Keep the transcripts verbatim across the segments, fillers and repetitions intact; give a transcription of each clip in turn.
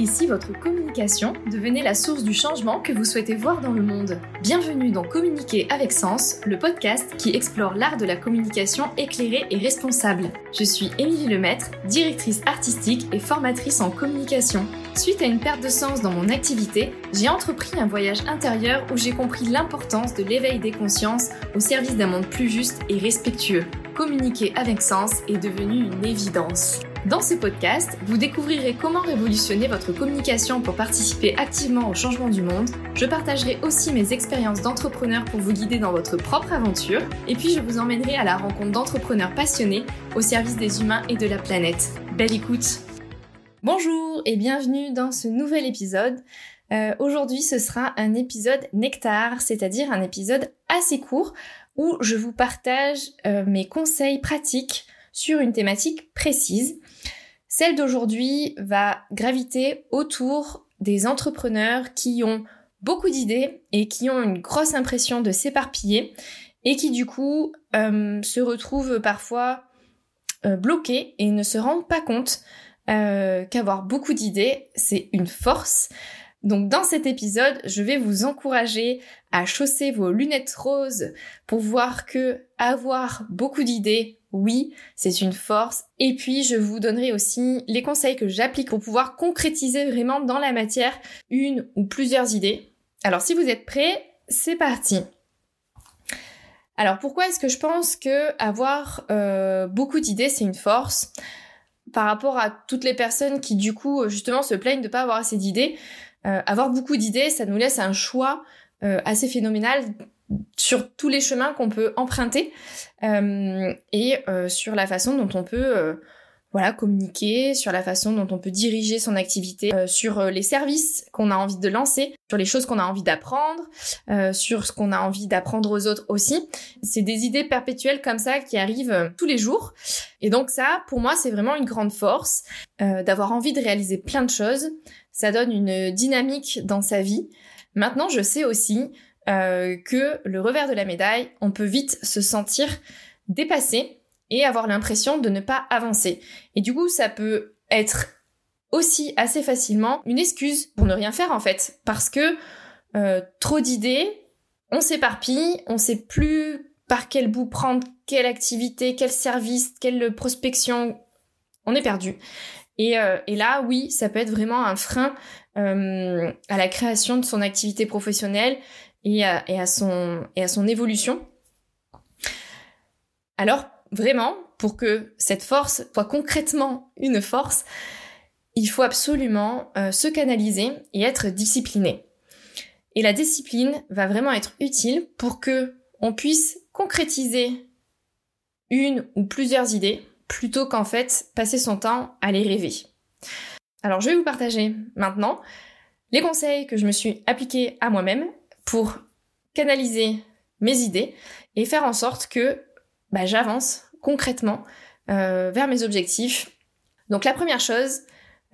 Et si votre communication devenait la source du changement que vous souhaitez voir dans le monde? Bienvenue dans Communiquer avec Sens, le podcast qui explore l'art de la communication éclairée et responsable. Je suis Émilie Lemaître, directrice artistique et formatrice en communication. Suite à une perte de sens dans mon activité, j'ai entrepris un voyage intérieur où j'ai compris l'importance de l'éveil des consciences au service d'un monde plus juste et respectueux. Communiquer avec sens est devenu une évidence. Dans ce podcast, vous découvrirez comment révolutionner votre communication pour participer activement au changement du monde. Je partagerai aussi mes expériences d'entrepreneur pour vous guider dans votre propre aventure. Et puis, je vous emmènerai à la rencontre d'entrepreneurs passionnés au service des humains et de la planète. Belle écoute! Bonjour et bienvenue dans ce nouvel épisode. Euh, aujourd'hui, ce sera un épisode nectar, c'est-à-dire un épisode assez court où je vous partage euh, mes conseils pratiques sur une thématique précise. Celle d'aujourd'hui va graviter autour des entrepreneurs qui ont beaucoup d'idées et qui ont une grosse impression de s'éparpiller et qui du coup euh, se retrouvent parfois euh, bloqués et ne se rendent pas compte euh, qu'avoir beaucoup d'idées, c'est une force. Donc dans cet épisode, je vais vous encourager à chausser vos lunettes roses pour voir que avoir beaucoup d'idées, oui, c'est une force. Et puis, je vous donnerai aussi les conseils que j'applique pour pouvoir concrétiser vraiment dans la matière une ou plusieurs idées. Alors, si vous êtes prêts, c'est parti. Alors, pourquoi est-ce que je pense que avoir euh, beaucoup d'idées, c'est une force par rapport à toutes les personnes qui, du coup, justement, se plaignent de ne pas avoir assez d'idées? Euh, avoir beaucoup d'idées, ça nous laisse un choix euh, assez phénoménal sur tous les chemins qu'on peut emprunter euh, et euh, sur la façon dont on peut euh, voilà, communiquer, sur la façon dont on peut diriger son activité, euh, sur les services qu'on a envie de lancer, sur les choses qu'on a envie d'apprendre, euh, sur ce qu'on a envie d'apprendre aux autres aussi. C'est des idées perpétuelles comme ça qui arrivent euh, tous les jours. Et donc ça, pour moi, c'est vraiment une grande force euh, d'avoir envie de réaliser plein de choses. Ça donne une dynamique dans sa vie. Maintenant, je sais aussi Euh, que le revers de la médaille, on peut vite se sentir dépassé et avoir l'impression de ne pas avancer. Et du coup, ça peut être aussi assez facilement une excuse pour ne rien faire en fait, parce que euh, trop d'idées, on s'éparpille, on sait plus par quel bout prendre, quelle activité, quel service, quelle prospection, on est perdu. Et, euh, et là, oui, ça peut être vraiment un frein euh, à la création de son activité professionnelle et à, et à son, et à son évolution. Alors, vraiment, pour que cette force soit concrètement une force, il faut absolument euh, se canaliser et être discipliné. Et la discipline va vraiment être utile pour que on puisse concrétiser une ou plusieurs idées plutôt qu'en fait passer son temps à les rêver. Alors, je vais vous partager maintenant les conseils que je me suis appliqués à moi-même pour canaliser mes idées et faire en sorte que bah, j'avance concrètement euh, vers mes objectifs. Donc la première chose,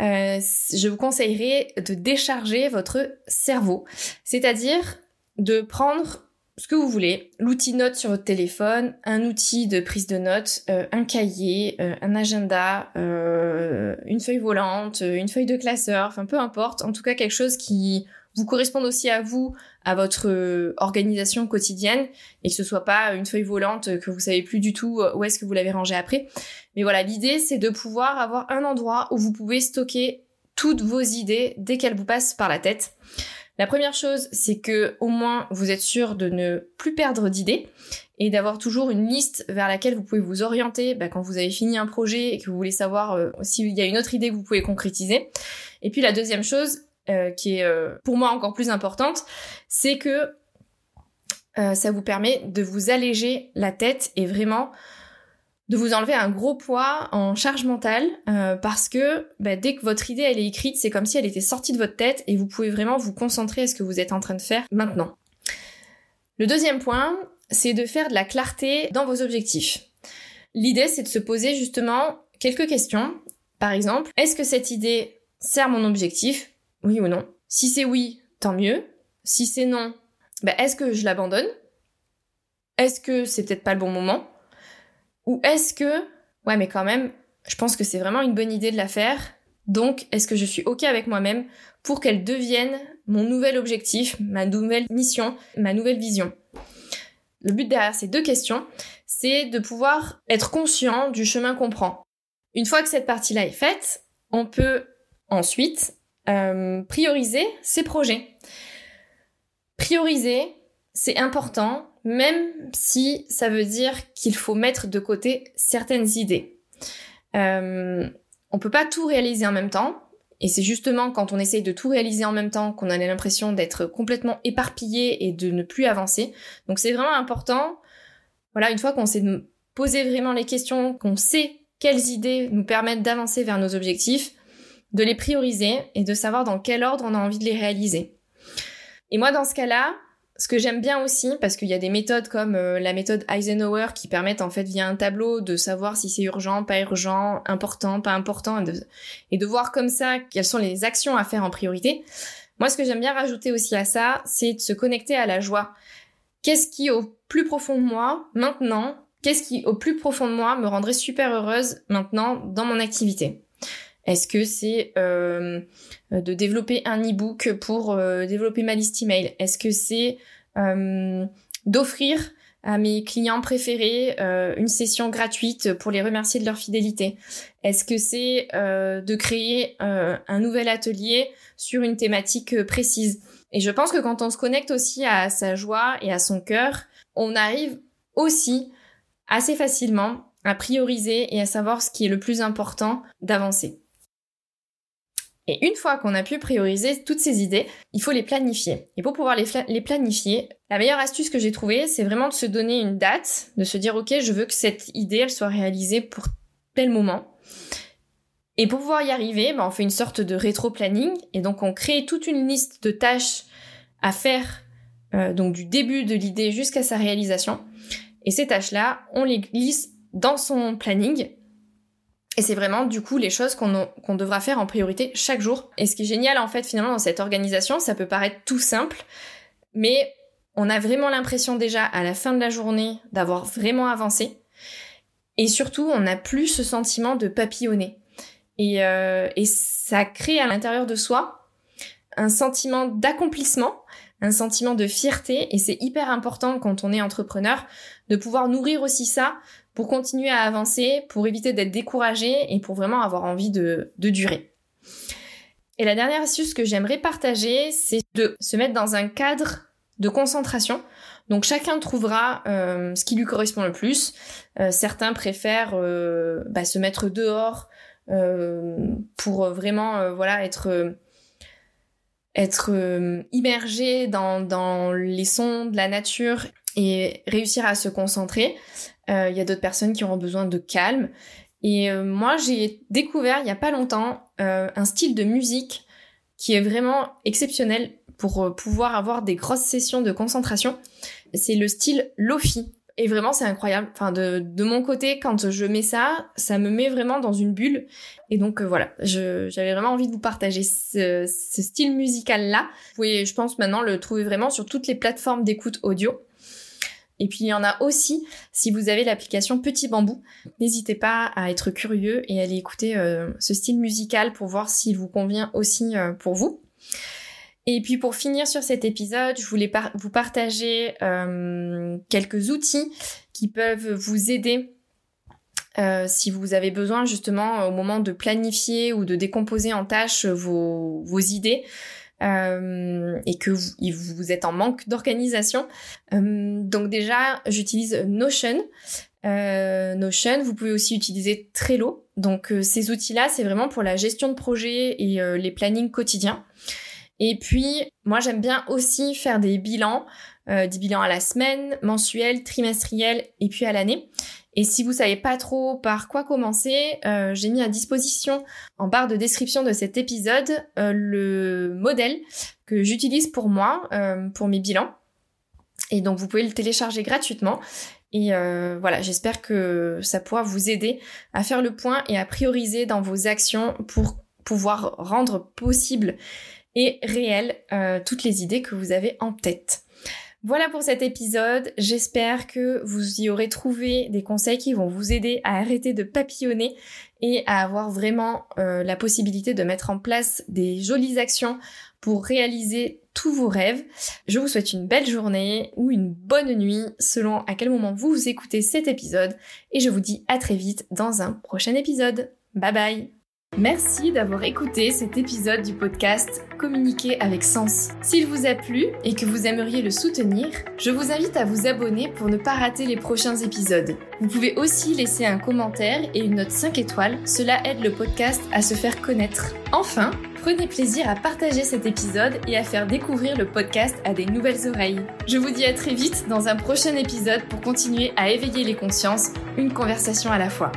euh, je vous conseillerais de décharger votre cerveau, c'est-à-dire de prendre ce que vous voulez, l'outil note sur votre téléphone, un outil de prise de notes, euh, un cahier, euh, un agenda, euh, une feuille volante, une feuille de classeur, enfin peu importe, en tout cas quelque chose qui vous correspondent aussi à vous, à votre organisation quotidienne, et que ce soit pas une feuille volante que vous savez plus du tout où est-ce que vous l'avez rangée après. Mais voilà, l'idée, c'est de pouvoir avoir un endroit où vous pouvez stocker toutes vos idées dès qu'elles vous passent par la tête. La première chose, c'est que au moins vous êtes sûr de ne plus perdre d'idées et d'avoir toujours une liste vers laquelle vous pouvez vous orienter bah, quand vous avez fini un projet et que vous voulez savoir euh, s'il y a une autre idée que vous pouvez concrétiser. Et puis la deuxième chose, Euh, qui est euh, pour moi encore plus importante, c'est que euh, ça vous permet de vous alléger la tête et vraiment de vous enlever un gros poids en charge mentale euh, parce que bah, dès que votre idée elle est écrite, c'est comme si elle était sortie de votre tête et vous pouvez vraiment vous concentrer à ce que vous êtes en train de faire maintenant. Le deuxième point, c'est de faire de la clarté dans vos objectifs. L'idée, c'est de se poser justement quelques questions. Par exemple, est-ce que cette idée sert mon objectif ? Oui ou non? Si c'est oui, tant mieux. Si c'est non, bah est-ce que je l'abandonne? Est-ce que c'est peut-être pas le bon moment? Ou est-ce que, ouais mais quand même, je pense que c'est vraiment une bonne idée de la faire, Donc, est-ce que je suis OK avec moi-même pour qu'elle devienne mon nouvel objectif, ma nouvelle mission, ma nouvelle vision ? Le but derrière ces deux questions, c'est de pouvoir être conscient du chemin qu'on prend. Une fois que cette partie-là est faite, on peut ensuite euh, prioriser ses projets. Prioriser, c'est important, même si ça veut dire qu'il faut mettre de côté certaines idées. Euh, on peut pas tout réaliser en même temps, et c'est justement quand on essaye de tout réaliser en même temps qu'on a l'impression d'être complètement éparpillé et de ne plus avancer. Donc c'est vraiment important, voilà, une fois qu'on s'est posé vraiment les questions, qu'on sait quelles idées nous permettent d'avancer vers nos objectifs, de les prioriser et de savoir dans quel ordre on a envie de les réaliser. Et moi, dans ce cas-là, ce que j'aime bien aussi, parce qu'il y a des méthodes comme la méthode Eisenhower qui permettent en fait via un tableau de savoir si c'est urgent, pas urgent, important, pas important, et de, et de voir comme ça quelles sont les actions à faire en priorité. Moi, ce que j'aime bien rajouter aussi à ça, c'est de se connecter à la joie. Qu'est-ce qui, au plus profond de moi, maintenant, qu'est-ce qui, au plus profond de moi, me rendrait super heureuse maintenant dans mon activité ? Est-ce que c'est euh, de développer un e-book pour euh, développer ma liste email ? Est-ce que c'est euh, d'offrir à mes clients préférés euh, une session gratuite pour les remercier de leur fidélité ? Est-ce que c'est euh, de créer euh, un nouvel atelier sur une thématique précise ? Et je pense que quand on se connecte aussi à sa joie et à son cœur, on arrive aussi assez facilement à prioriser et à savoir ce qui est le plus important d'avancer. Et une fois qu'on a pu prioriser toutes ces idées, il faut les planifier. Et pour pouvoir les, fla- les planifier, la meilleure astuce que j'ai trouvée, c'est vraiment de se donner une date, de se dire « Ok, je veux que cette idée, elle soit réalisée pour tel moment ». Et pour pouvoir y arriver, bah, on fait une sorte de rétro-planning. Et donc, on crée toute une liste de tâches à faire, euh, donc du début de l'idée jusqu'à sa réalisation. Et ces tâches-là, on les glisse dans son planning. Et c'est vraiment du coup les choses qu'on, a, qu'on devra faire en priorité chaque jour. Et ce qui est génial en fait finalement dans cette organisation, ça peut paraître tout simple, mais on a vraiment l'impression déjà à la fin de la journée d'avoir vraiment avancé. Et surtout, on n'a plus ce sentiment de papillonner. Et, euh, et ça crée à l'intérieur de soi un sentiment d'accomplissement, un sentiment de fierté. Et c'est hyper important quand on est entrepreneur de pouvoir nourrir aussi ça, pour continuer à avancer, pour éviter d'être découragé et pour vraiment avoir envie de, de durer. Et la dernière astuce que j'aimerais partager, c'est de se mettre dans un cadre de concentration. Donc chacun trouvera euh, ce qui lui correspond le plus. Euh, certains préfèrent euh, bah, se mettre dehors euh, pour vraiment euh, voilà, être... Euh, être euh, immergé dans, dans les sons de la nature et réussir à se concentrer. Euh, il y a d'autres personnes qui auront besoin de calme. Et euh, moi, j'ai découvert il n'y a pas longtemps euh, un style de musique qui est vraiment exceptionnel pour euh, pouvoir avoir des grosses sessions de concentration. C'est le style Lofi. Et vraiment, c'est incroyable. Enfin, de, de mon côté, quand je mets ça, ça me met vraiment dans une bulle. Et donc, euh, voilà, je, j'avais vraiment envie de vous partager ce, ce style musical-là. Vous pouvez, je pense, maintenant le trouver vraiment sur toutes les plateformes d'écoute audio. Et puis, il y en a aussi, si vous avez l'application Petit Bambou, n'hésitez pas à être curieux et à aller écouter euh, ce style musical pour voir s'il vous convient aussi euh, pour vous. Et puis pour finir sur cet épisode, je voulais par- vous partager euh, quelques outils qui peuvent vous aider euh, si vous avez besoin justement au moment de planifier ou de décomposer en tâches vos, vos idées euh, et que vous, et vous êtes en manque d'organisation. Euh, donc déjà, j'utilise Notion. Euh, Notion, vous pouvez aussi utiliser Trello. Donc euh, ces outils-là, c'est vraiment pour la gestion de projets et euh, les plannings quotidiens. Et puis, moi, j'aime bien aussi faire des bilans, euh, des bilans à la semaine, mensuels, trimestriels et puis à l'année. Et si vous savez pas trop par quoi commencer, euh, j'ai mis à disposition en barre de description de cet épisode euh, le modèle que j'utilise pour moi, euh, pour mes bilans. Et donc, vous pouvez le télécharger gratuitement. Et euh, voilà, j'espère que ça pourra vous aider à faire le point et à prioriser dans vos actions pour pouvoir rendre possible et réel euh, toutes les idées que vous avez en tête. Voilà pour cet épisode, j'espère que vous y aurez trouvé des conseils qui vont vous aider à arrêter de papillonner et à avoir vraiment euh, la possibilité de mettre en place des jolies actions pour réaliser tous vos rêves. Je vous souhaite une belle journée ou une bonne nuit selon à quel moment vous écoutez cet épisode et je vous dis à très vite dans un prochain épisode. Bye bye! Merci d'avoir écouté cet épisode du podcast Communiquer avec Sens. S'il vous a plu et que vous aimeriez le soutenir, je vous invite à vous abonner pour ne pas rater les prochains épisodes. Vous pouvez aussi laisser un commentaire et une note cinq étoiles, cela aide le podcast à se faire connaître. Enfin, prenez plaisir à partager cet épisode et à faire découvrir le podcast à des nouvelles oreilles. Je vous dis à très vite dans un prochain épisode pour continuer à éveiller les consciences, une conversation à la fois.